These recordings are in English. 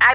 I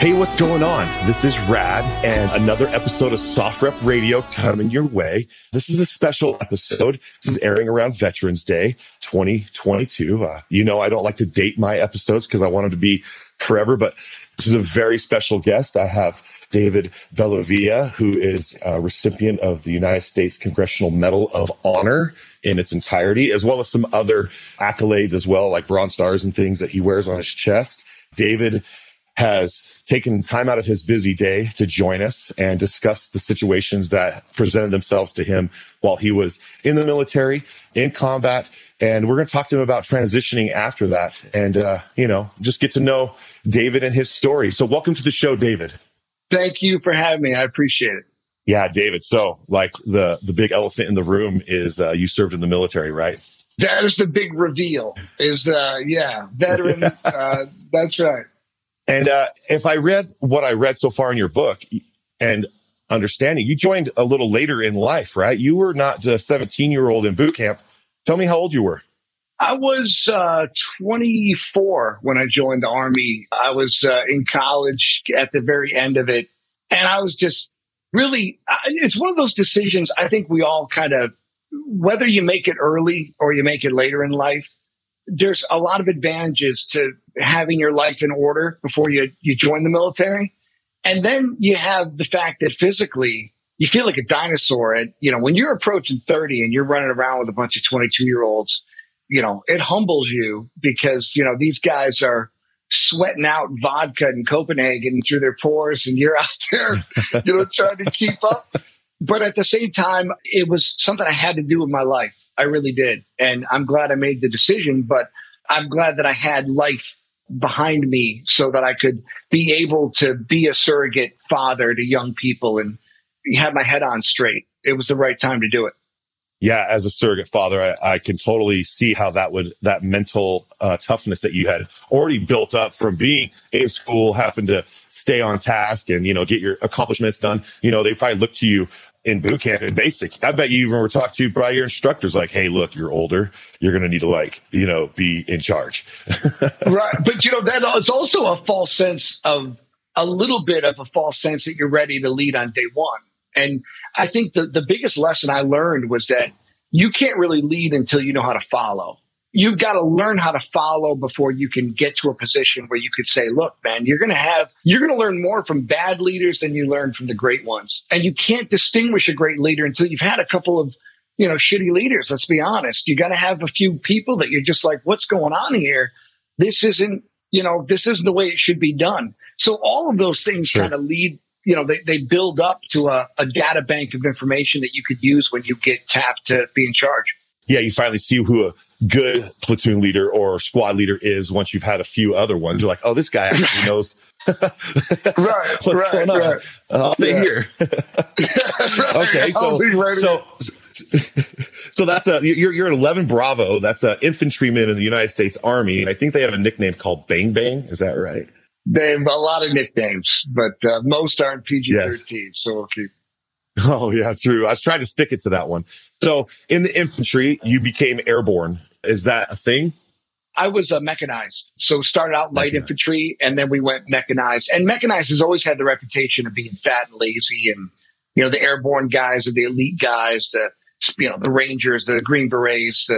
Hey, what's going on? This is Rad, and another episode of SOFREP Radio coming your way. This is a special episode. This is airing around Veterans Day 2022. I don't like to date my episodes because I want them to be forever, but this is a very special guest. I have David Bellavia, who is a recipient of the United States Congressional Medal of Honor in its entirety, as well as some other accolades as well, like Bronze Stars and things that he wears on his chest. David has taken time out of his busy day to join us and discuss the situations that presented themselves to him while he was in the military, in combat. And we're going to talk to him about transitioning after that and, just get to know David and his story. So welcome to the show, David. Thank you for having me. I appreciate it. Yeah, David. So like the big elephant in the room is you served in the military, right? That is the big reveal is, veteran. That's right. And if I read what I read so far in your book and understanding, you joined a little later in life, right? You were not the 17-year-old in boot camp. Tell me how old you were. I was 24 when I joined the Army. I was in college at the very end of it. And I was just really, it's one of those decisions I think we all kind of, whether you make it early or you make it later in life, there's a lot of advantages to having your life in order before you join the military. And then you have the fact that physically you feel like a dinosaur. And, when you're approaching 30 and you're running around with a bunch of 22-year-olds, it humbles you because, these guys are sweating out vodka in Copenhagen through their pores and you're out there, trying to keep up. But at the same time, it was something I had to do with my life. I really did. And I'm glad I made the decision, but I'm glad that I had life behind me so that I could be able to be a surrogate father to young people and have my head on straight. It was the right time to do it. yeah, as a surrogate father, I can totally see how that mental toughness that you had already built up from being in school, having to stay on task and, get your accomplishments done. They probably look to you in boot camp and basic. I bet you even were talked to by your instructors like, hey, look, you're older. You're going to need to be in charge. Right. But, that it's also a false sense that you're ready to lead on day one. And I think the biggest lesson I learned was that you can't really lead until you know how to follow. You've got to learn how to follow before you can get to a position where you could say, look, man, you're going to learn more from bad leaders than you learn from the great ones. And you can't distinguish a great leader until you've had a couple of, shitty leaders. Let's be honest. You got to have a few people that you're just like, what's going on here? This isn't the way it should be done. So all of those things sure. kind of lead, they build up to a data bank of information that you could use when you get tapped to be in charge. Yeah, you finally see who a good platoon leader or squad leader is once you've had a few other ones. You're like, oh, this guy actually knows what's going on. Right. I'll stay here. Okay, so that's you're an 11 Bravo. That's an infantryman in the United States Army. And I think they have a nickname called Bang Bang. Is that right? They have a lot of nicknames, but most aren't PG-13, yes. So we'll keep. Oh, yeah, true. I was trying to stick it to that one. So in the infantry, you became airborne. Is that a thing? I was mechanized. So started out light infantry, and then we went mechanized. And mechanized has always had the reputation of being fat and lazy. And, the airborne guys are the elite guys, the Rangers, the Green Berets.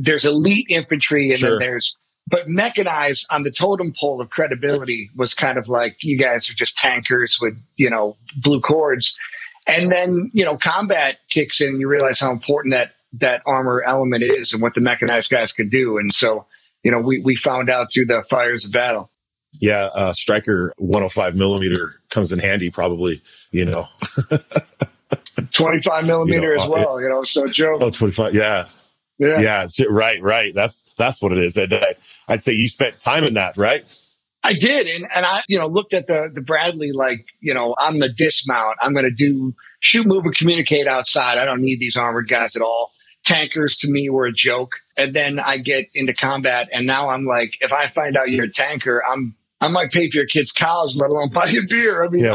There's elite infantry, and sure. then there's... But mechanized on the totem pole of credibility was kind of like, you guys are just tankers with, blue cords. And then, combat kicks in. You realize how important that armor element is and what the mechanized guys could do. And so, we found out through the fires of battle. Yeah. Striker 105 millimeter comes in handy, probably, 25 millimeter as well, it's no joke. Oh, 25. Yeah. Yeah. Right. That's what it is. I'd say you spent time in that, right? I did. And I, looked at the Bradley, I'm the dismount. I'm going to do shoot, move, and communicate outside. I don't need these armored guys at all. Tankers to me were a joke. And then I get into combat. And now I'm like, if I find out you're a tanker, I might pay for your kid's college, let alone buy you beer. I mean,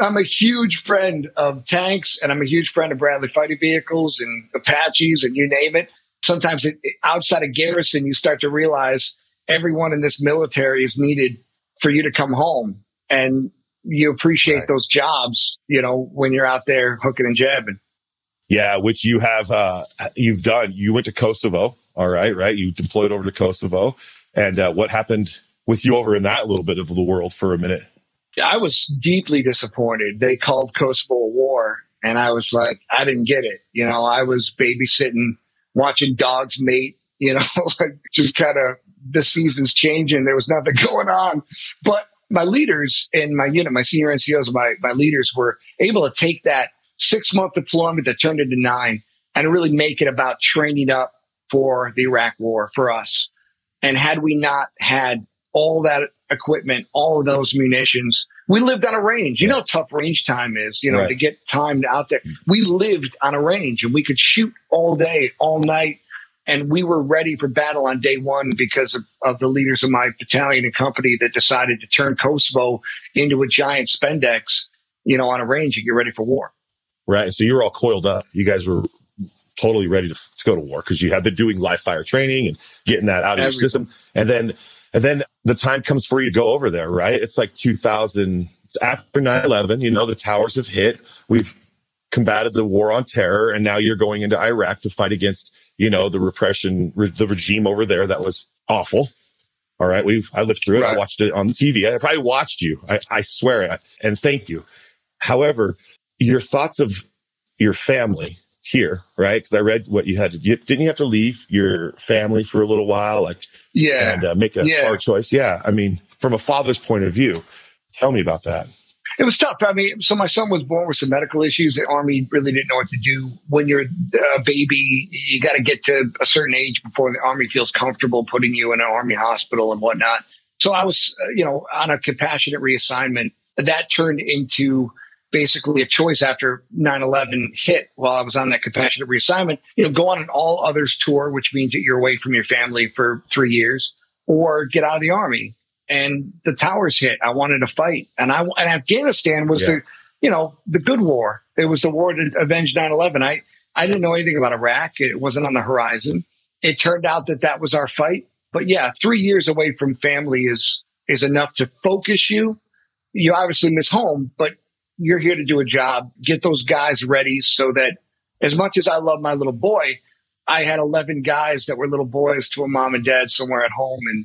I'm a huge friend of tanks, and I'm a huge friend of Bradley fighting vehicles and Apaches and you name it. Sometimes outside of garrison, you start to realize everyone in this military is needed for you to come home. And you appreciate right. those jobs, when you're out there hooking and jabbing. Yeah, which you have, you've done. You went to Kosovo, all right, right? You deployed over to Kosovo. And what happened with you over in that little bit of the world for a minute? I was deeply disappointed. They called Kosovo a war. And I was like, I didn't get it. I was babysitting, watching dogs mate, just kind of the seasons changing. There was nothing going on. But my leaders in my unit, my senior NCOs, my leaders were able to take that 6-month deployment that turned into 9 and really make it about training up for the Iraq war for us. And had we not had all that equipment, all of those munitions, we lived on a range. You know how tough range time is, right. to get time out there. We lived on a range, and we could shoot all day, all night, and we were ready for battle on day one because of the leaders of my battalion and company that decided to turn Kosovo into a giant spandex, on a range and get ready for war. Right. So you were all coiled up. You guys were totally ready to go to war because you had been doing live fire training and getting that out of your system. And then the time comes for you to go over there, right? It's like 2000, after 9/11, the towers have hit. We've combated the war on terror, and now you're going into Iraq to fight against, the repression, the regime over there that was awful. All right, I lived through it. Right. I watched it on TV. I probably watched you. I swear it. And thank you. However, your thoughts of your family here, right? Because I read what you had to do. Didn't you have to leave your family for a little while? And make a hard choice. Yeah. I mean, from a father's point of view, tell me about that. It was tough. I mean, so my son was born with some medical issues. The Army really didn't know what to do. When you're a baby, you got to get to a certain age before the Army feels comfortable putting you in an Army hospital and whatnot. So I was, on a compassionate reassignment. That turned into basically a choice after 9/11 hit while I was on that compassionate reassignment, go on an all others tour, which means that you're away from your family for 3 years, or get out of the army. And the towers hit. I wanted to fight. And Afghanistan was the good war. It was the war to avenge 9/11. I didn't know anything about Iraq. It wasn't on the horizon. It turned out that was our fight. But yeah, 3 years away from family is enough to focus you. You obviously miss home, but you're here to do a job. Get those guys ready so that as much as I love my little boy, I had 11 guys that were little boys to a mom and dad somewhere at home. And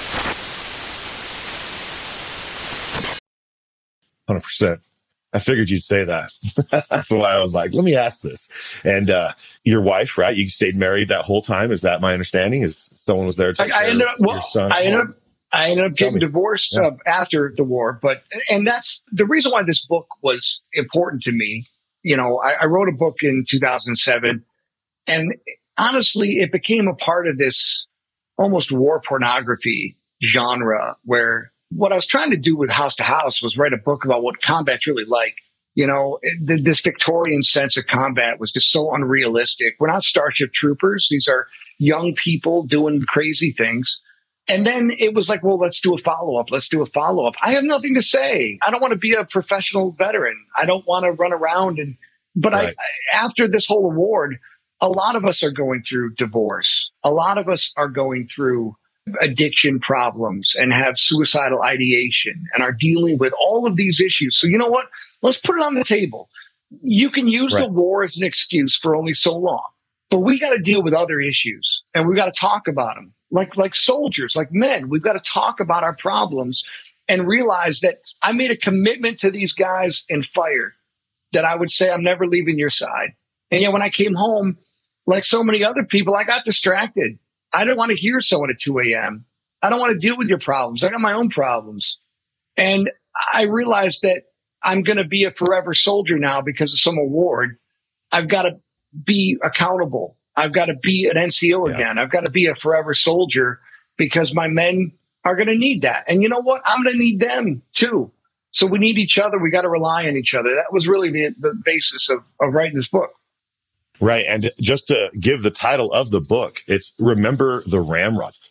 100%. I figured you'd say that. That's why I was like, let me ask this. And your wife, right? You stayed married that whole time. Is that my understanding? Is someone was there? I ended up getting divorced after the war. And that's the reason why this book was important to me. I wrote a book in 2007, and honestly, it became a part of this almost war pornography genre where what I was trying to do with House to House was write a book about what combat's really like. This Victorian sense of combat was just so unrealistic. We're not Starship Troopers. These are young people doing crazy things. And then it was like, well, let's do a follow-up. I have nothing to say. I don't want to be a professional veteran. I don't want to run around. But after this whole award, a lot of us are going through divorce. A lot of us are going through addiction problems and have suicidal ideation and are dealing with all of these issues. So you know what? Let's put it on the table. You can use the war as an excuse for only so long, but we got to deal with other issues and we got to talk about them. Like soldiers, like men, we've got to talk about our problems and realize that I made a commitment to these guys in fire that I would say, I'm never leaving your side. And yet when I came home, like so many other people, I got distracted. I don't want to hear someone at 2 a.m. I don't want to deal with your problems. I got my own problems. And I realized that I'm going to be a forever soldier now because of some award. I've got to be accountable. I've got to be an NCO again. I've got to be a forever soldier because my men are going to need that. And you know what? I'm going to need them too. So we need each other. We got to rely on each other. That was really the basis of writing this book. Right. And just to give the title of the book, it's Remember the Ramrods,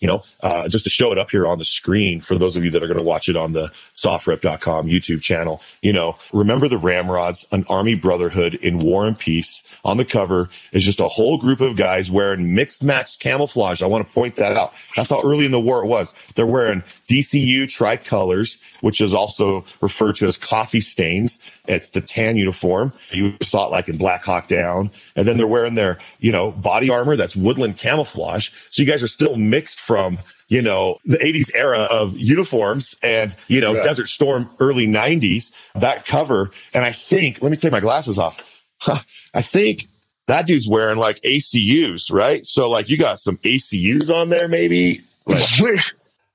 just to show it up here on the screen for those of you that are going to watch it on the SOFREP.com YouTube channel. Remember the Ramrods, an army brotherhood in war and peace. On the cover is just a whole group of guys wearing mixed match camouflage. I want to point that out. That's how early in the war it was. They're wearing DCU tricolors, which is also referred to as coffee stains. It's the tan uniform. You saw it like in Black Hawk Down. And then they're wearing their, body armor. That's woodland camouflage. So you guys are still mixed from, the 80s era of uniforms and, yeah. Desert Storm, early 90s, that cover. And I think, let me take my glasses off. I think that dude's wearing like ACUs, right? So like you got some ACUs on there, maybe? Like,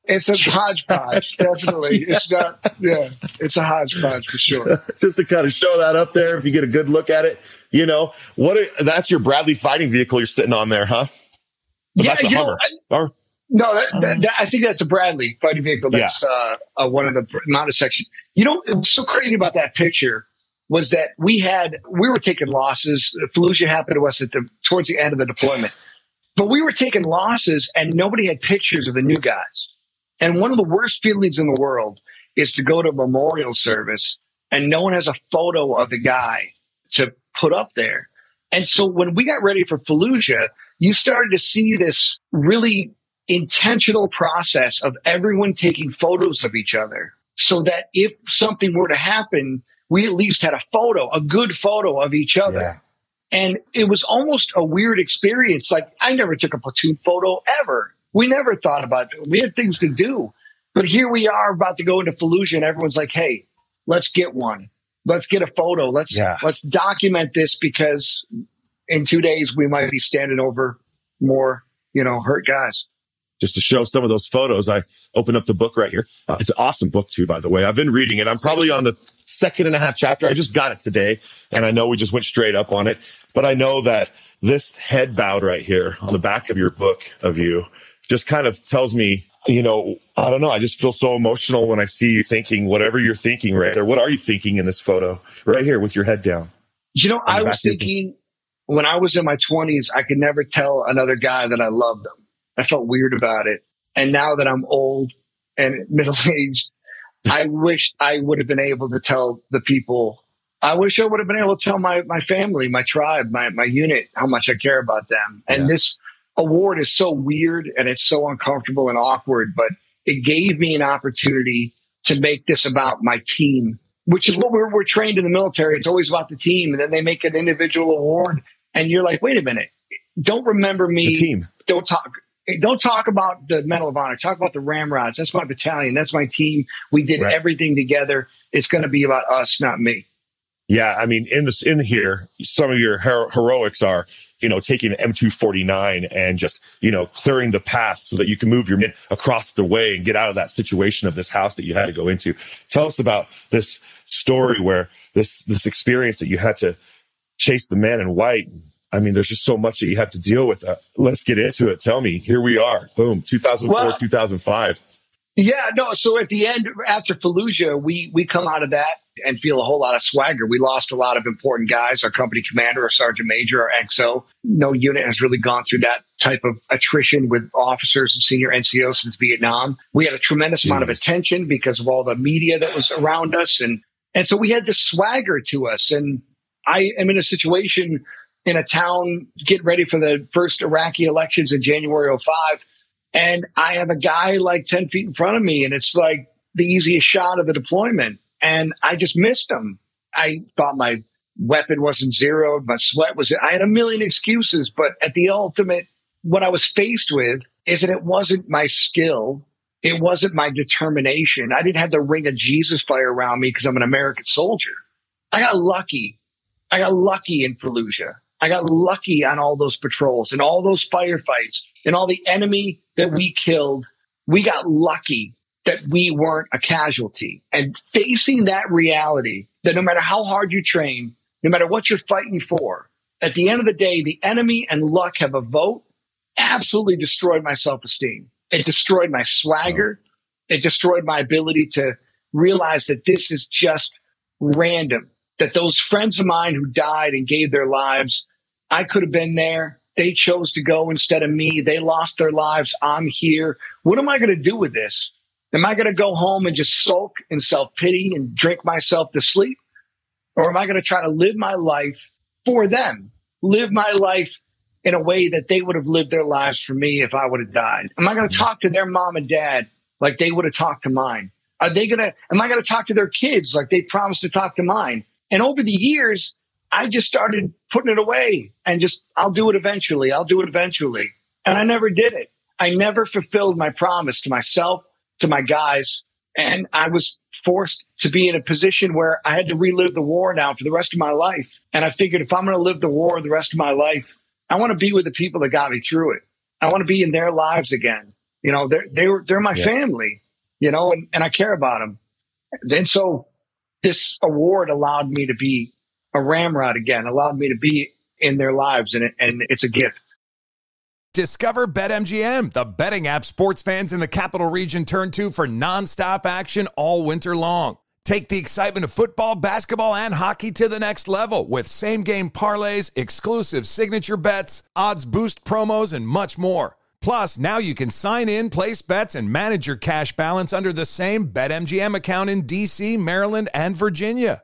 it's a hodgepodge, definitely. Yeah. It's a hodgepodge for sure. Just to kind of show that up there, if you get a good look at it. That's your Bradley fighting vehicle you're sitting on there, huh? But yeah, that's a Hummer. I think that's a Bradley fighting vehicle. That's one of the monosections. What's so crazy about that picture was that we were taking losses. Fallujah happened to us towards the end of the deployment, but we were taking losses, and nobody had pictures of the new guys. And one of the worst feelings in the world is to go to a memorial service and no one has a photo of the guy to put up there. And so when we got ready for Fallujah, you started to see this really intentional process of everyone taking photos of each other so that if something were to happen, we at least had a good photo of each other. Yeah. And it was almost a weird experience. Like, I never took a platoon photo ever. We never thought about it. We had things to do. But here we are about to go into Fallujah and everyone's like, hey, let's get one. Let's get a photo. Let's document this, because in 2 days we might be standing over more, hurt guys. Just to show some of those photos, I opened up the book right here. It's an awesome book too, by the way. I've been reading it. I'm probably on the second and a half chapter. I just got it today, and I know we just went straight up on it. But I know that this head bowed right here on the back of your book of you just kind of tells me, I don't know. I just feel so emotional when I see you thinking whatever you're thinking right there. What are you thinking in this photo right here with your head down? I was thinking when I was in my 20s, I could never tell another guy that I loved them. I felt weird about it. And now that I'm old and middle-aged, I wish I would have been able to tell the people. I wish I would have been able to tell my family, my tribe, my unit, how much I care about them. And this award is so weird and it's so uncomfortable and awkward, but it gave me an opportunity to make this about my team, which is what we're trained in the military. It's always about the team. And then they make an individual award and you're like, wait a minute, don't remember me. The team. Don't talk about the Medal of Honor. Talk about the Ramrods. That's my battalion. That's my team. We did everything together. It's going to be about us, not me. Yeah. I mean, in here, some of your heroics are, taking an M249 and just, clearing the path so that you can move your men across the way and get out of that situation of this house that you had to go into. Tell us about this story where this experience that you had to chase the man in white. I mean, there's just so much that you have to deal with. Let's get into it. Tell me, here we are. Boom. 2004, 2005. Yeah, no. So at the end, after Fallujah, we come out of that and feel a whole lot of swagger. We lost a lot of important guys, our company commander, our sergeant major, our XO. No unit has really gone through that type of attrition with officers and senior NCOs since Vietnam. We had a tremendous amount of attention because of all the media that was around us. And so we had this swagger to us. And I am in a situation in a town getting ready for the first Iraqi elections in January 2005. And I have a guy like 10 feet in front of me, and it's like the easiest shot of the deployment. And I just missed him. I thought my weapon wasn't zeroed. My sweat was – I had a million excuses. But at the ultimate, what I was faced with is that it wasn't my skill. It wasn't my determination. I didn't have the ring of Jesus fire around me because I'm an American soldier. I got lucky. I got lucky in Fallujah. I got lucky on all those patrols and all those firefights and all the enemy that we killed. We got lucky that we weren't a casualty. And facing that reality, that no matter how hard you train, no matter what you're fighting for, at the end of the day, the enemy and luck have a vote, absolutely destroyed my self-esteem. It destroyed my swagger. It destroyed my ability to realize that this is just random, that those friends of mine who died and gave their lives, I could have been there. They chose to go instead of me. They lost their lives. I'm here. What am I going to do with this? Am I going to go home and just sulk and self-pity and drink myself to sleep? Or am I going to try to live my life for them, live my life in a way that they would have lived their lives for me if I would have died? Am I going to talk to their mom and dad like they would have talked to mine? Am I going to talk to their kids like they promised to talk to mine? And over the years, I just started putting it away and just, I'll do it eventually. I'll do it eventually. And I never did it. I never fulfilled my promise to myself, to my guys. And I was forced to be in a position where I had to relive the war now for the rest of my life. And I figured if I'm going to live the war the rest of my life, I want to be with the people that got me through it. I want to be in their lives again. You know, they're my family, you know, and I care about them. And so this award allowed me to be a Ramrod again, allowed me to be in their lives, and it's a gift. Discover BetMGM, the betting app sports fans in the capital region turn to for nonstop action all winter long. Take the excitement of football, basketball, and hockey to the next level with same-game parlays, exclusive signature bets, odds boost promos, and much more. Plus, now you can sign in, place bets, and manage your cash balance under the same BetMGM account in D.C., Maryland, and Virginia.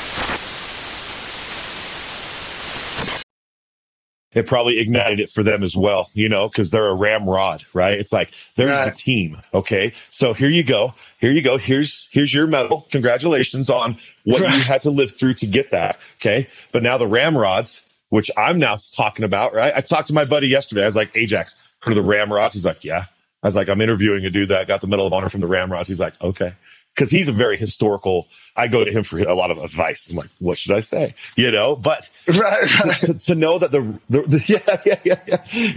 It probably ignited it for them as well, you know, because they're a Ramrod, right? It's like, there's the team, okay? So here you go. Here you go. Here's your medal. Congratulations on what you had to live through to get that, okay? But now the Ramrods, which I'm now talking about, right? I talked to my buddy yesterday. I was like, Ajax, heard of the Ramrods? He's like, yeah. I was like, I'm interviewing a dude that got the Medal of Honor from the Ramrods. He's like, okay. Because he's a very historical, I go to him for a lot of advice. I'm like, what should I say? You know, but to know that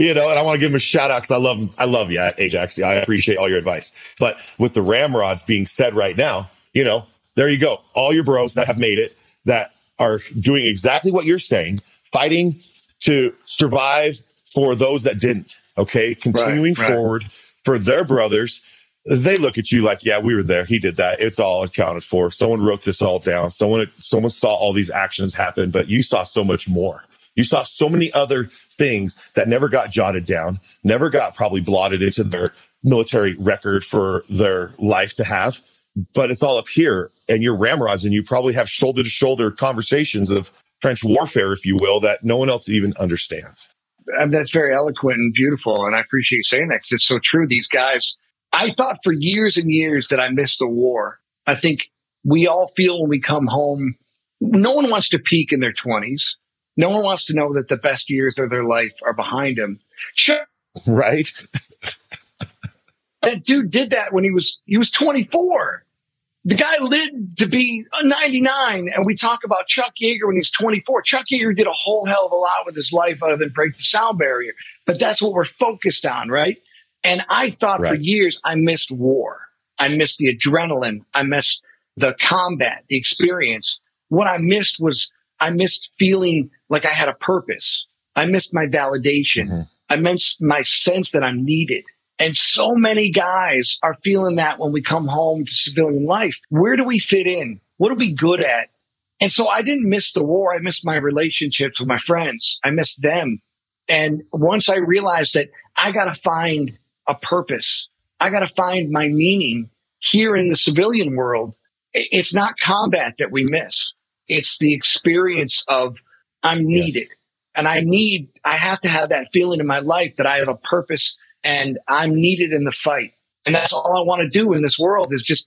you know, and I want to give him a shout out because I love you, Ajax. I appreciate all your advice. But with the Ramrods being said right now, you know, there you go. All your bros that have made it, that are doing exactly what you're saying, fighting to survive for those that didn't. Okay, continuing forward for their brothers. They look at you like, yeah, we were there. He did that. It's all accounted for. Someone wrote this all down. Someone saw all these actions happen, but you saw so much more. You saw so many other things that never got jotted down, never got probably blotted into their military record for their life to have. But it's all up here, and you're Ramrods, and you probably have shoulder-to-shoulder conversations of trench warfare, if you will, that no one else even understands. And that's very eloquent and beautiful, and I appreciate you saying that because it's so true. These guys I thought for years and years that I missed the war. I think we all feel when we come home, no one wants to peak in their 20s. No one wants to know that the best years of their life are behind them. Sure. Right. That dude did that when he was 24. The guy lived to be 99, and we talk about Chuck Yeager when he's 24. Chuck Yeager did a whole hell of a lot with his life other than break the sound barrier, but that's what we're focused on, right? And I thought for years I missed war. I missed the adrenaline. I missed the combat, the experience. What I missed was I missed feeling like I had a purpose. I missed my validation. Mm-hmm. I missed my sense that I'm needed. And so many guys are feeling that when we come home to civilian life. Where do we fit in? What are we good at? And so I didn't miss the war. I missed my relationships with my friends. I missed them. And once I realized that I got to find a purpose, I got to find my meaning here in the civilian world, it's not combat that we miss. It's the experience of I'm needed. Yes. And I have to have that feeling in my life that I have a purpose and I'm needed in the fight. And that's all I want to do in this world is just,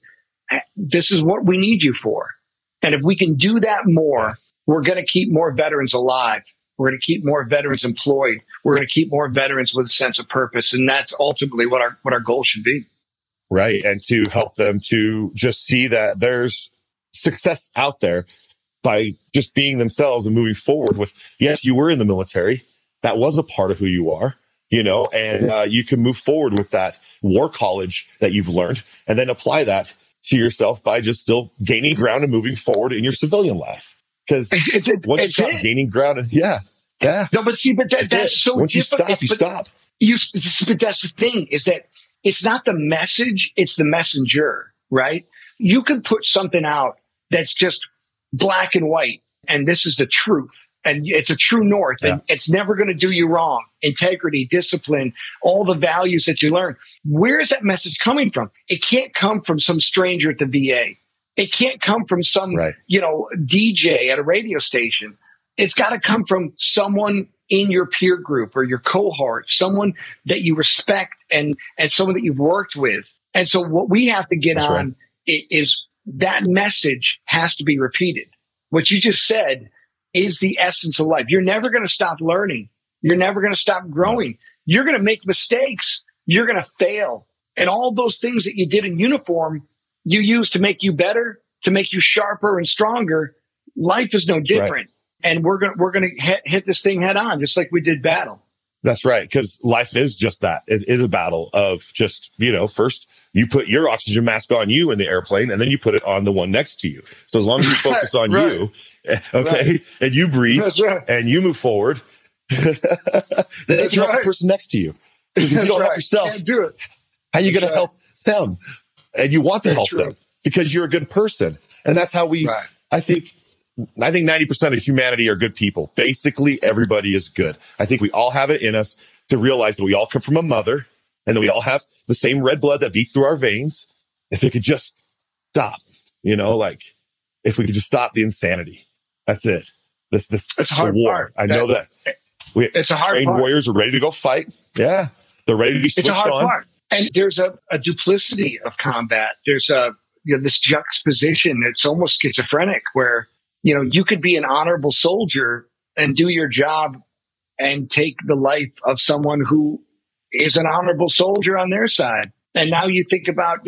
this is what we need you for. And if we can do that more, we're going to keep more veterans alive. We're going to keep more veterans employed. We're going to keep more veterans with a sense of purpose. And that's ultimately what our goal should be. Right. And to help them to just see that there's success out there by just being themselves and moving forward with, yes, you were in the military. That was a part of who you are. You know, and you can move forward with that war college that you've learned and then apply that to yourself by just still gaining ground and moving forward in your civilian life. Because once you stop gaining ground, yeah. No, but see, that's so difficult. Once you stop, you stop. But that's the thing is that it's not the message, it's the messenger, right? You can put something out that's just black and white, and this is the truth. And it's a true north, and it's never going to do you wrong. Integrity, discipline, all the values that you learn. Where is that message coming from? It can't come from some stranger at the VA. It can't come from some, DJ at a radio station. It's got to come from someone in your peer group or your cohort, someone that you respect and someone that you've worked with. And so what we have to get is that message has to be repeated. What you just said is the essence of life. You're never going to stop learning. You're never going to stop growing. You're going to make mistakes. You're going to fail. And all those things that you did in uniform, you use to make you better, to make you sharper and stronger. Life is no different. Right. And we're going to hit this thing head on, just like we did battle. That's right. Because life is just that. It is a battle of just, first you put your oxygen mask on you in the airplane, and then you put it on the one next to you. So as long as you focus on you, and you breathe and you move forward, then you can help the person next to you. Because if you don't help yourself, can't do it. How are you going to help them? And you want to help them because you're a good person. And that's how we, I think 90% of humanity are good people. Basically, everybody is good. I think we all have it in us to realize that we all come from a mother and that we all have the same red blood that beats through our veins. If it could just stop, if we could just stop the insanity. That's it. This it's hard war. Part. I know that it's a hard trained part. Warriors are ready to go fight. Yeah, they're ready to be switched on. Part. And there's a duplicity of combat. There's this juxtaposition. It's almost schizophrenic, where you could be an honorable soldier and do your job and take the life of someone who is an honorable soldier on their side. And now you think about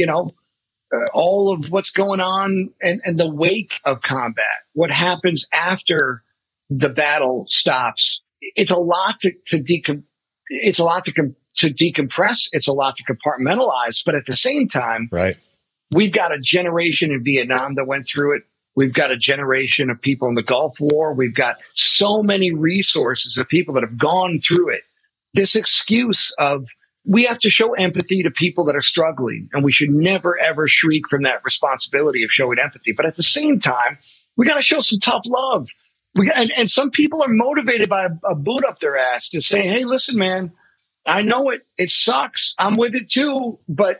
all of what's going on and the wake of combat, what happens after the battle stops. It's a lot to decompress. It's a lot to compartmentalize. But at the same time, we've got a generation in Vietnam that went through it. We've got a generation of people in the Gulf War. We've got so many resources of people that have gone through it. This excuse of, we have to show empathy to people that are struggling, and we should never, ever shriek from that responsibility of showing empathy. But at the same time, we got to show some tough love. And some people are motivated by a boot up their ass to say, hey, listen, man, I know it sucks. I'm with it too, but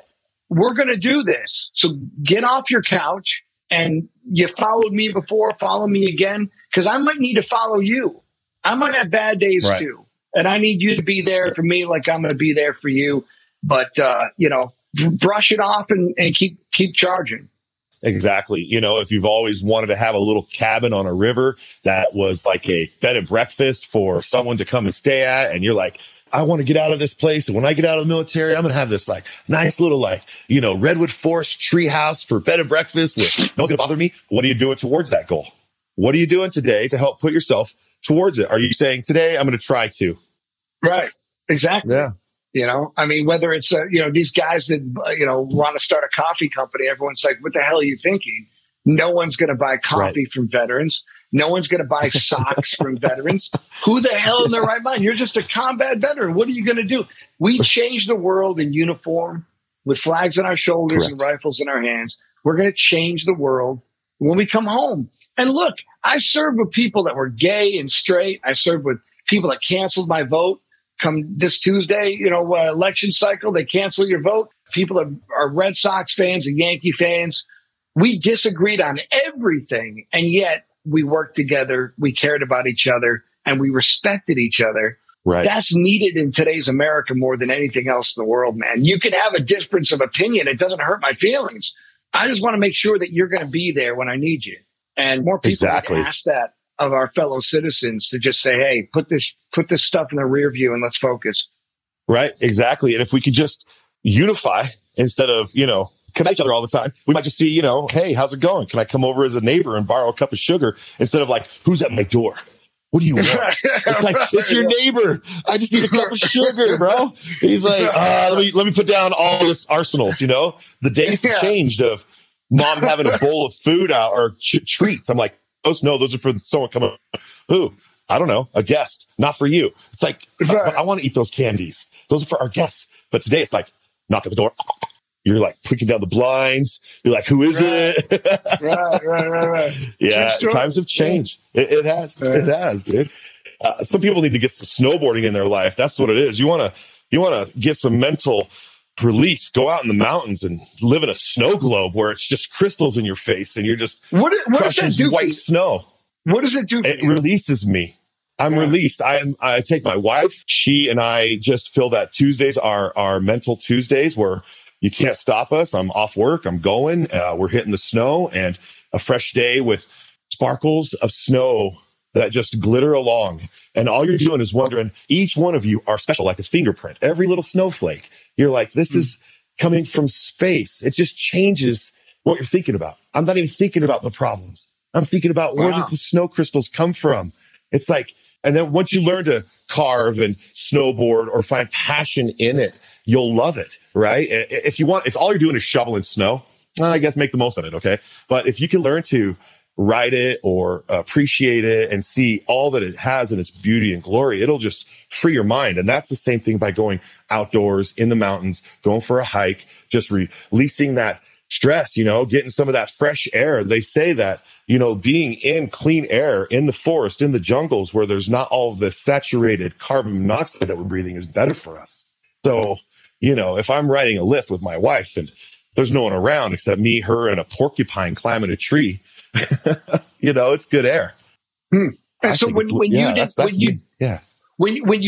we're going to do this. So get off your couch, and you followed me before, follow me again, because I might need to follow you. I might have bad days too. And I need you to be there for me like I'm going to be there for you. But, brush it off and keep charging. Exactly. You know, if you've always wanted to have a little cabin on a river that was like a bed and breakfast for someone to come and stay at, and you're like, I want to get out of this place. And when I get out of the military, I'm going to have this like nice little like, you know, Redwood Forest tree house for bed and breakfast with no one's going to bother me. What are you doing towards that goal? What are you doing today to help put yourself towards it? Are you saying today I'm going to try to? Right. Exactly. Yeah. You know, I mean, whether it's, you know, these guys that, you know, want to start a coffee company, everyone's like, what the hell are you thinking? No one's going to buy coffee right. from veterans. No one's going to buy socks from veterans. Who the hell in their right mind? You're just a combat veteran. What are you going to do? We change the world in uniform with flags on our shoulders Correct. And rifles in our hands. We're going to change the world when we come home. And look, I served with people that were gay and straight. I served with people that canceled my vote. Come this Tuesday, you know, election cycle, they cancel your vote. People are Red Sox fans and Yankee fans. We disagreed on everything, and yet we worked together, we cared about each other, and we respected each other. Right. That's needed in today's America more than anything else in the world, man. You can have a difference of opinion. It doesn't hurt my feelings. I just want to make sure that you're going to be there when I need you. And more people exactly. need to ask that of our fellow citizens, to just say, hey, put this stuff in the rear view and let's focus. Right. Exactly. And if we could just unify instead of, you know, connect each other all the time, we might just see, you know, hey, how's it going? Can I come over as a neighbor and borrow a cup of sugar, instead of like, who's at my door? What do you want? It's like, it's your neighbor. I just need a cup of sugar, bro. He's like, let me put down all this arsenals. You know, the days yeah. changed of mom having a bowl of food out or treats. I'm like, no, those are for someone coming. Who? I don't know. A guest. Not for you. It's like, I want to eat those candies. Those are for our guests. But today it's like, knock at the door. You're like picking down the blinds. You're like, who is it? Right. Yeah, times have changed. It has. Right. It has, dude. Some people need to get some snowboarding in their life. That's what it is. You want to get some mental release, go out in the mountains and live in a snow globe where it's just crystals in your face and you're just crushing white snow. What does it do for you? It releases me. I'm released. I take my wife. She and I just feel that Tuesdays are our mental Tuesdays where you can't stop us. I'm off work. I'm going. We're hitting the snow, and a fresh day with sparkles of snow that just glitter along. And all you're doing is wondering, each one of you are special, like a fingerprint, every little snowflake. You're like, this is coming from space. It just changes what you're thinking about. I'm not even thinking about the problems. I'm thinking about where does the snow crystals come from? It's like, and then once you learn to carve and snowboard or find passion in it, you'll love it, right? If all you're doing is shoveling snow, I guess make the most of it, okay? But if you can learn to ride it or appreciate it and see all that it has in its beauty and glory, it'll just free your mind. And that's the same thing by going outdoors in the mountains, going for a hike, just releasing that stress, you know, getting some of that fresh air. They say that, you know, being in clean air in the forest, in the jungles where there's not all the saturated carbon monoxide that we're breathing is better for us. So, you know, if I'm riding a lift with my wife and there's no one around except me, her, and a porcupine climbing a tree, you know, it's good air. Hmm. And so when you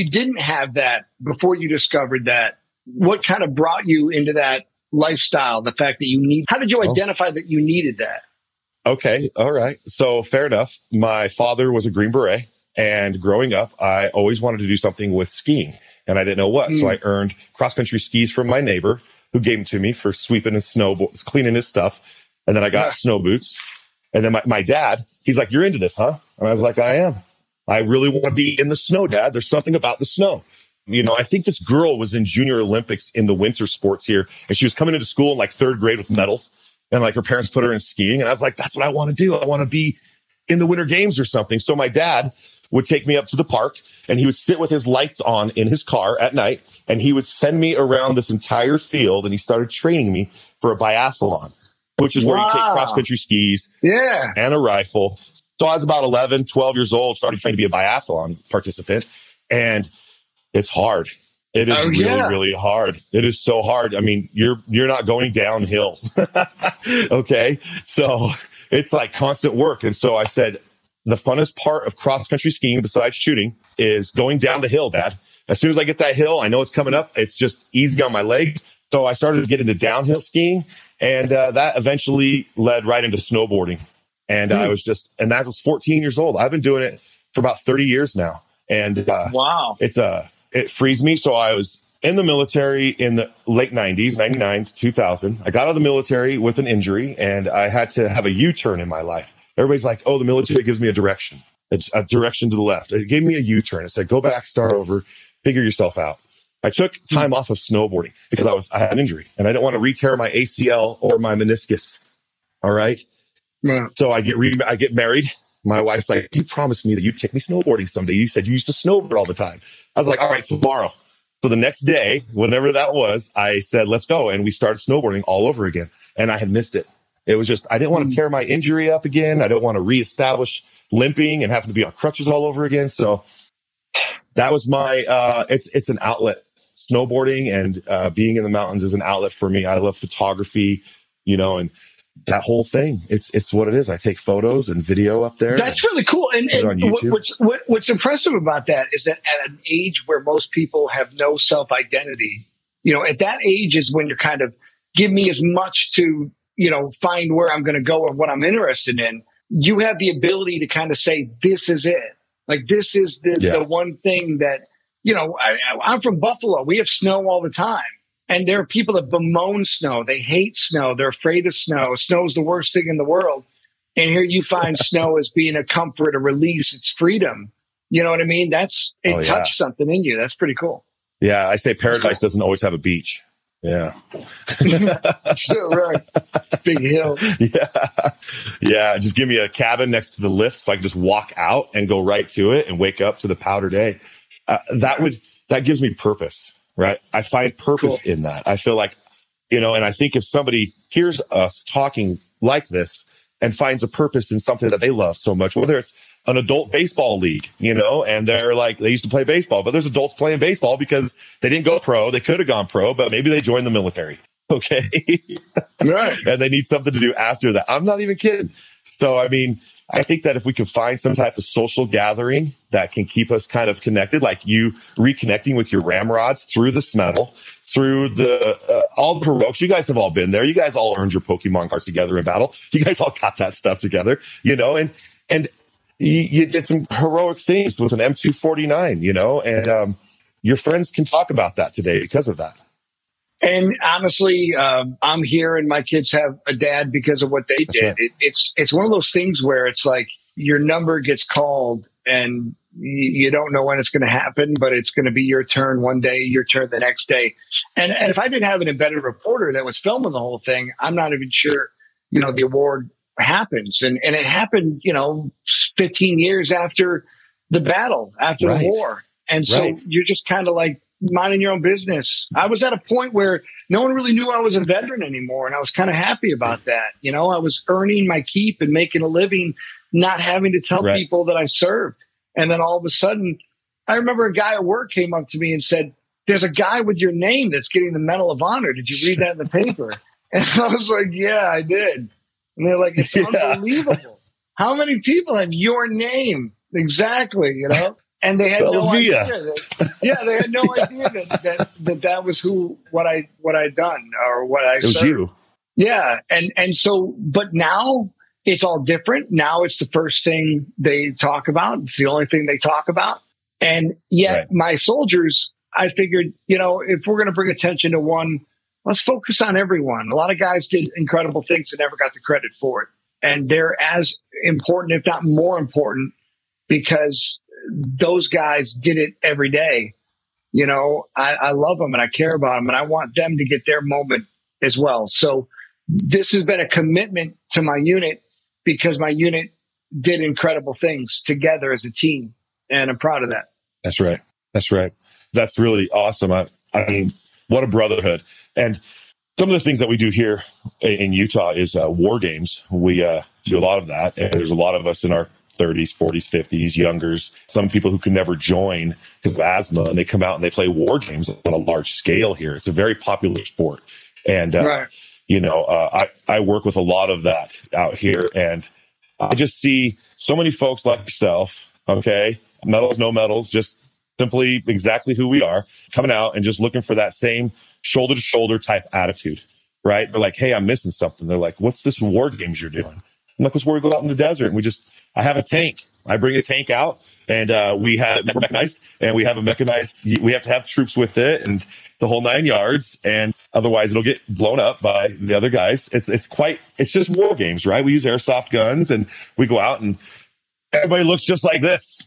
didn't have that, before you discovered that, what kind of brought you into that lifestyle? The fact that you need, how did you identify that you needed that? Okay. All right. So fair enough. My father was a Green Beret, and growing up, I always wanted to do something with skiing, and I didn't know what. So I earned cross-country skis from my neighbor, who gave them to me for sweeping his snowboard, cleaning his stuff. And then I got snow boots. And then my dad, he's like, you're into this, huh? And I was like, I am. I really want to be in the snow, Dad. There's something about the snow. You know, I think this girl was in Junior Olympics in the winter sports here, and she was coming into school in like third grade with medals, and like her parents put her in skiing. And I was like, that's what I want to do. I want to be in the Winter Games or something. So my dad would take me up to the park, and he would sit with his lights on in his car at night, and he would send me around this entire field, and he started training me for a biathlon, which is where you take cross-country skis and a rifle. So I was about 11, 12 years old, started trying to be a biathlon participant. And it's hard. It is really hard. It is so hard. I mean, you're not going downhill, okay? So it's like constant work. And so I said, the funnest part of cross-country skiing, besides shooting, is going down the hill, Dad. As soon as I get that hill, I know it's coming up. It's just easy on my legs. So I started to get into downhill skiing, and that eventually led right into snowboarding. And and that was 14 years old. I've been doing it for about 30 years now. And wow, it frees me. So I was in the military in the late 90s, 99 to 2000. I got out of the military with an injury, and I had to have a U-turn in my life. Everybody's like, oh, the military gives me a direction. A direction to the left. It gave me a U-turn. It said, go back, start over, figure yourself out. I took time off of snowboarding because I had an injury, and I didn't want to re-tear my ACL or my meniscus. All right. Yeah. So I get married. My wife's like, you promised me that you'd take me snowboarding someday. You said you used to snowboard all the time. I was like, all right, tomorrow. So the next day, whenever that was, I said, let's go. And we started snowboarding all over again. And I had missed it. It was just, I didn't want to tear my injury up again. I didn't want to reestablish limping and having to be on crutches all over again. So that was my, it's an outlet. Snowboarding and being in the mountains is an outlet for me. I love photography, and that whole thing. It's what it is. I take photos and video up there. That's really cool. And what's impressive about that is that at an age where most people have no self-identity, at that age is when you're kind of, give me as much to, find where I'm going to go and what I'm interested in. You have the ability to kind of say, this is it. Like, this is the one thing that, I'm from Buffalo. We have snow all the time. And there are people that bemoan snow. They hate snow. They're afraid of snow. Snow is the worst thing in the world. And here you find snow as being a comfort, a release. It's freedom. You know what I mean? Touched something in you. That's pretty cool. Yeah. I say paradise doesn't always have a beach. Yeah. Sure, right. Big hill. Yeah. Yeah. Just give me a cabin next to the lift so I can just walk out and go right to it and wake up to the powder day. That gives me purpose, right? I find purpose in that. I feel like, and I think if somebody hears us talking like this and finds a purpose in something that they love so much, whether it's an adult baseball league, and they're like, they used to play baseball, but there's adults playing baseball because they didn't go pro. They could have gone pro, but maybe they joined the military. Okay. Right. And they need something to do after that. I'm not even kidding. So, I mean, I think that if we can find some type of social gathering that can keep us kind of connected, like you reconnecting with your Ramrods through the Smeddle, through the all the Heroics. You guys have all been there. You guys all earned your Pokemon cards together in battle. You guys all got that stuff together, and you did some heroic things with an M249, and your friends can talk about that today because of that. And honestly, I'm here and my kids have a dad because of what they did. Right. It's one of those things where it's like your number gets called and you don't know when it's going to happen, but it's going to be your turn one day, your turn the next day. And if I didn't have an embedded reporter that was filming the whole thing, I'm not even sure, the award happens. And it happened, 15 years after the battle, after the war. And so you're just kind of like, minding your own business. I was at a point where no one really knew I was a veteran anymore, and I was kind of happy about that. I was earning my keep and making a living, not having to tell people that I served. And then all of a sudden, I remember a guy at work came up to me and said, "There's a guy with your name that's getting the Medal of Honor. Did you read that in the paper?" And I was like, "Yeah, I did." And they're like, "It's unbelievable. How many people have your name?" Exactly, And they had Bellavia. No idea. They had no idea that was what I'd done or what I. It was you. Yeah, and so, but now it's all different. Now it's the first thing they talk about. It's the only thing they talk about. And yet, my soldiers, I figured, if we're going to bring attention to one, let's focus on everyone. A lot of guys did incredible things and never got the credit for it, and they're as important, if not more important, because those guys did it every day. I love them and I care about them and I want them to get their moment as well. So this has been a commitment to my unit because my unit did incredible things together as a team. And I'm proud of that. That's right. That's right. That's really awesome. I mean, what a brotherhood. And some of the things that we do here in Utah is war games. We do a lot of that. And there's a lot of us in our 30s, 40s, 50s, youngers, some people who can never join because of asthma, and they come out and they play war games on a large scale here. It's a very popular sport. And, I work with a lot of that out here, and I just see so many folks like yourself, okay, medals, no medals, just simply exactly who we are, coming out and just looking for that same shoulder to shoulder type attitude, right? They're like, hey, I'm missing something. They're like, what's this war games you're doing? I'm like, what's where we go out in the desert? And we just, I have a tank. I bring a tank out and we have it mechanized and we have a mechanized, we have to have troops with it and the whole 9 yards. And otherwise it'll get blown up by the other guys. It's just war games, right? We use airsoft guns and we go out and everybody looks just like this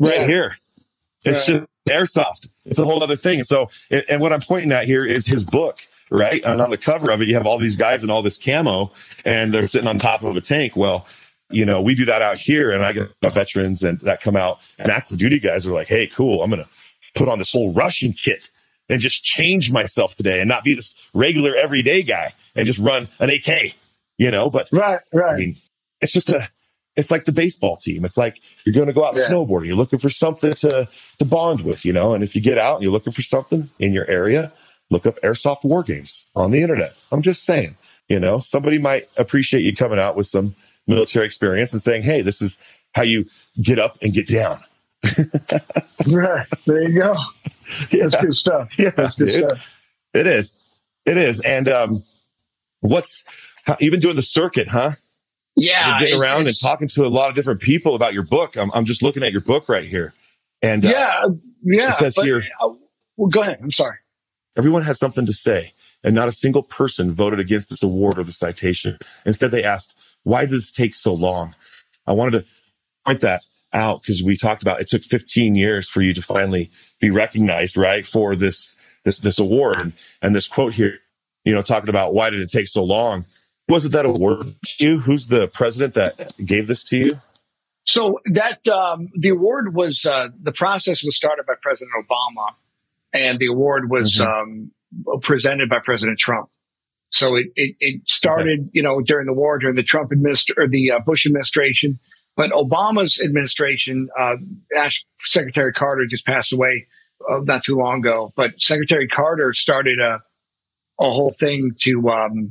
right here. It's just airsoft. It's a whole other thing. So, and what I'm pointing at here is his book. Right. And on the cover of it, you have all these guys in all this camo and they're sitting on top of a tank. Well, you know, we do that out here and I get veterans and that come out and active duty guys are like, hey, cool. I'm going to put on this whole Russian kit and just change myself today and not be this regular everyday guy and just run an AK, you know, but I mean, it's just it's like the baseball team. It's like you're going to go out snowboarding. You're looking for something to bond with, you know, and if you get out and you're looking for something in your area, look up airsoft war games on the internet. I'm just saying, you know, somebody might appreciate you coming out with some military experience and saying, hey, this is how you get up and get down. Right. There you go. Yeah. That's good stuff. Yeah, that's good stuff. It is. It is. And you've been doing the circuit, huh? Yeah. You've been getting around and talking to a lot of different people about your book. I'm just looking at your book right here. And it says here. Well, go ahead. I'm sorry. Everyone had something to say, and not a single person voted against this award or the citation. Instead, they asked, why did this take so long? I wanted to point that out because we talked about it took 15 years for you to finally be recognized, right, for this award. And this quote here, you know, talking about why did it take so long? Was it that award to you? Who's the president that gave this to you? So that the award was the process was started by President Obama. And the award was presented by President Trump. So it started, you know, during the war, during the Trump administration, or the Bush administration. But Obama's administration, Secretary Carter just passed away not too long ago. But Secretary Carter started a whole thing to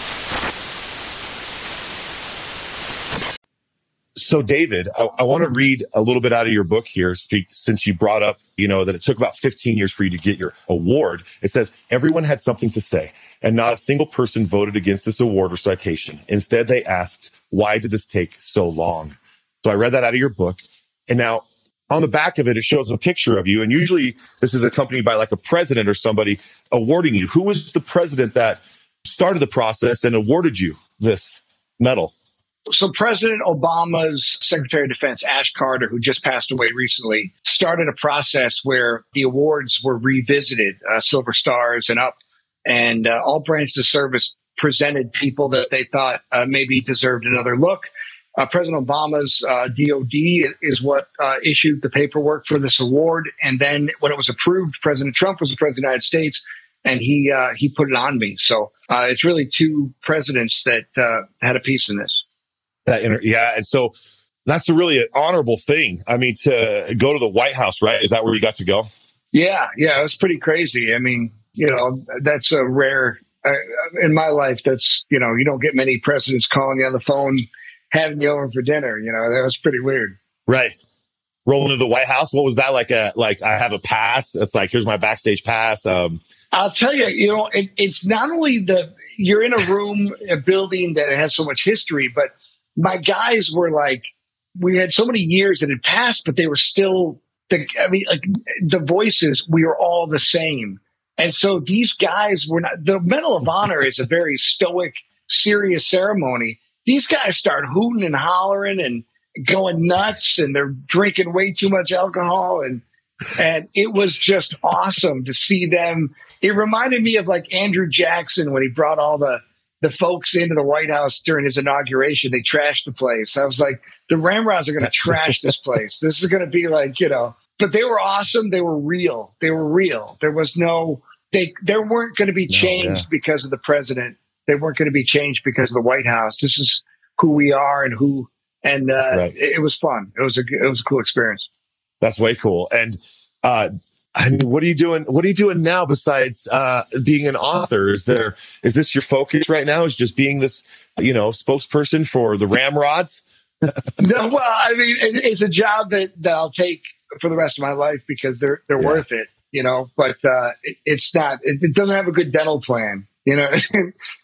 So, David, I want to read a little bit out of your book here, since you brought up, you know, that it took about 15 years for you to get your award. It says, everyone had something to say, and not a single person voted against this award or citation. Instead, they asked, why did this take so long? So I read that out of your book. And now on the back of it, it shows a picture of you. And usually this is accompanied by like a president or somebody awarding you. Who was the president that started the process and awarded you this medal? So President Obama's Secretary of Defense, Ash Carter, who just passed away recently, started a process where the awards were revisited, Silver Stars and up, and all branches of service presented people that they thought maybe deserved another look. President Obama's DOD is what issued the paperwork for this award. And then when it was approved, President Trump was the President of the United States. And he put it on me. So it's really two presidents that had a piece in this. And so that's really an honorable thing. I mean, to go to the White House, right? Is that where you got to go? Yeah, it was pretty crazy. I mean, you know, that's a rare in my life. That's, you know, you don't get many presidents calling you on the phone, having you over for dinner. You know, that was pretty weird. Right. Rolling to the White House. What was that like? I have a pass. It's like, here's my backstage pass. I'll tell you, you know, it's not only you're in a room, a building that has so much history, but my guys were like, we had so many years that had passed, but they were still, the voices, we were all the same. And so these guys were not, the Medal of Honor is a very stoic, serious ceremony. These guys start hooting and hollering and going nuts, and they're drinking way too much alcohol. And it was just awesome to see them. It reminded me of like Andrew Jackson when he brought all the folks into the White House during his inauguration. They trashed the place. I was like, the Ramrods are going to trash this place. This is going to be like, you know, but they were awesome. They were real. There was no, there weren't going to be changed because of the president. They weren't going to be changed because of the White House. This is who we are and who, and right. It was fun. It was a cool experience. That's way cool. And, I mean, what are you doing? What are you doing now besides being an author? Is this your focus right now? Is just being this, you know, spokesperson for the Ramrods? No, well, I mean, it's a job that I'll take for the rest of my life because they're worth it, you know. But it's not. It doesn't have a good dental plan, you know.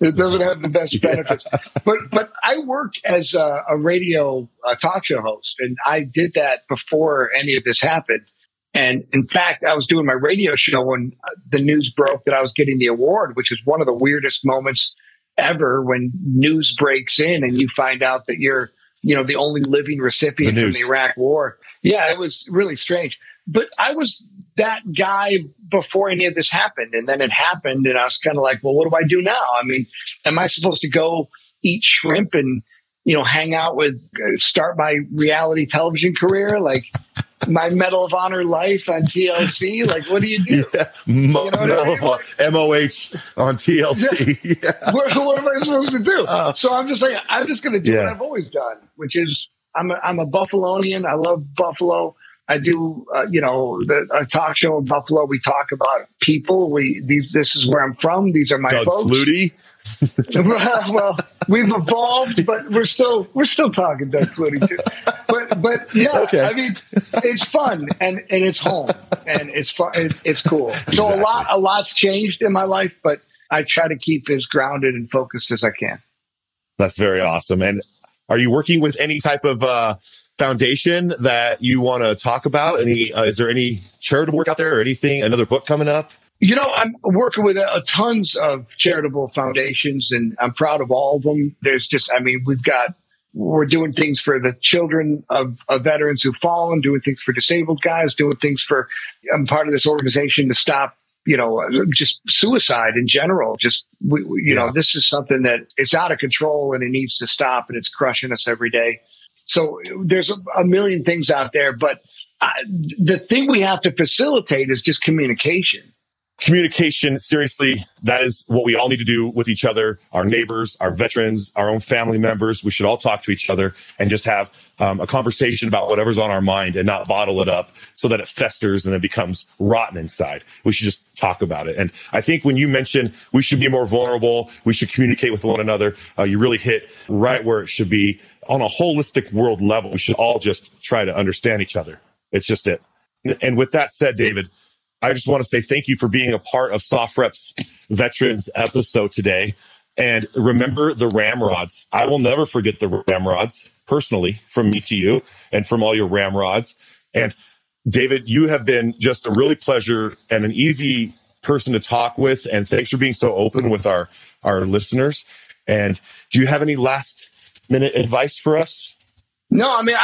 It doesn't have the best benefits. But I worked as a radio talk show host, and I did that before any of this happened. And in fact, I was doing my radio show when the news broke that I was getting the award, which is one of the weirdest moments ever when news breaks in and you find out that you're, you know, the only living recipient from the Iraq war. Yeah, it was really strange. But I was that guy before any of this happened. And then it happened and I was kind of like, well, what do I do now? I mean, am I supposed to go eat shrimp and, you know, hang out with, start my reality television career? Like, my Medal of Honor life on TLC? Like, what do you do? Yeah. MOH on TLC. Yeah. Yeah. What am I supposed to do? So I'm just like, I'm just going to do what I've always done, which is I'm a Buffalonian. I love Buffalo. I do, you know, a talk show in Buffalo. We talk about people. This is where I'm from. These are my Doug folks. Flutie. Well, we've evolved, but we're still talking Doug Flutie too. But yeah, okay. I mean, it's fun and it's home and it's fun. It's cool. So exactly. a lot's changed in my life, but I try to keep as grounded and focused as I can. That's very awesome. And are you working with any type of foundation that you want to talk about? Is there any charitable work out there or anything? Another book coming up? You know, I'm working with tons of charitable foundations, and I'm proud of all of them. There's just, I mean, we're doing things for the children of veterans who've fallen, doing things for disabled guys, doing things for, I'm part of this organization to stop, you know, just suicide in general. Just, you know, this is something that it's out of control and it needs to stop, and it's crushing us every day. So there's a million things out there, but the thing we have to facilitate is just communication. Communication, seriously, that is what we all need to do with each other, our neighbors, our veterans, our own family members. We should all talk to each other and just have a conversation about whatever's on our mind and not bottle it up so that it festers and then becomes rotten inside. We should just talk about it. And I think when you mention we should be more vulnerable, we should communicate with one another, you really hit right where it should be. On a holistic world level, we should all just try to understand each other. It's just it. And with that said, David, I just want to say thank you for being a part of SoftRep's Veterans episode today. And remember the Ramrods. I will never forget the Ramrods, personally, from me to you and from all your Ramrods. And David, you have been just a really pleasure and an easy person to talk with. And thanks for being so open with our listeners. And do you have any last minute advice for us? No, I mean,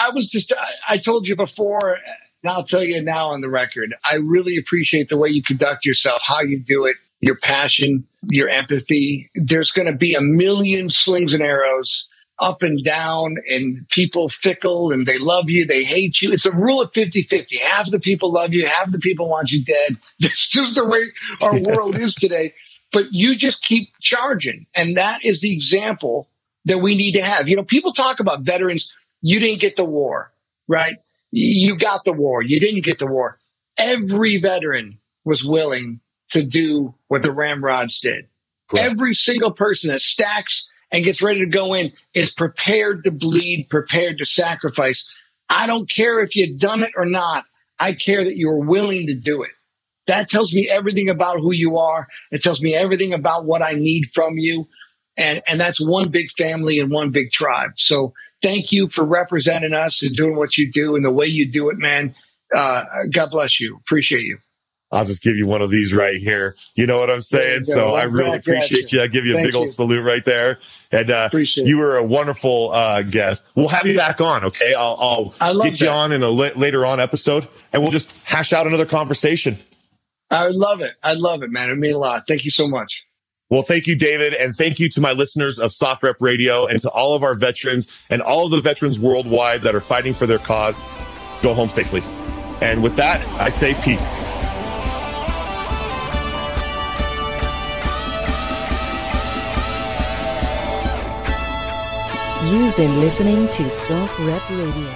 I told you before, and I'll tell you now on the record, I really appreciate the way you conduct yourself, how you do it, your passion, your empathy. There's going to be a million slings and arrows up and down, and people fickle, and they love you, they hate you. It's a rule of 50-50. Half the people love you, half the people want you dead. That's just the way our world is today. But you just keep charging. And that is the example that we need to have. You know, people talk about veterans. You didn't get the war, right? You got the war. You didn't get the war. Every veteran was willing to do what the Ramrods did. Correct. Every single person that stacks and gets ready to go in is prepared to bleed, prepared to sacrifice. I don't care if you've done it or not. I care that you're willing to do it. That tells me everything about who you are. It tells me everything about what I need from you. And that's one big family and one big tribe. So thank you for representing us and doing what you do and the way you do it, man. God bless you. Appreciate you. I'll just give you one of these right here. You know what I'm saying? So I really appreciate you. I give you a big old salute right there. And you were a wonderful guest. We'll have you back on, okay? I'll get you on in a later on episode, and we'll just hash out another conversation. I love it. I love it, man. It means a lot. Thank you so much. Well, thank you, David, and thank you to my listeners of SoftRep Radio and to all of our veterans and all of the veterans worldwide that are fighting for their cause. Go home safely. And with that, I say peace. You've been listening to SoftRep Radio.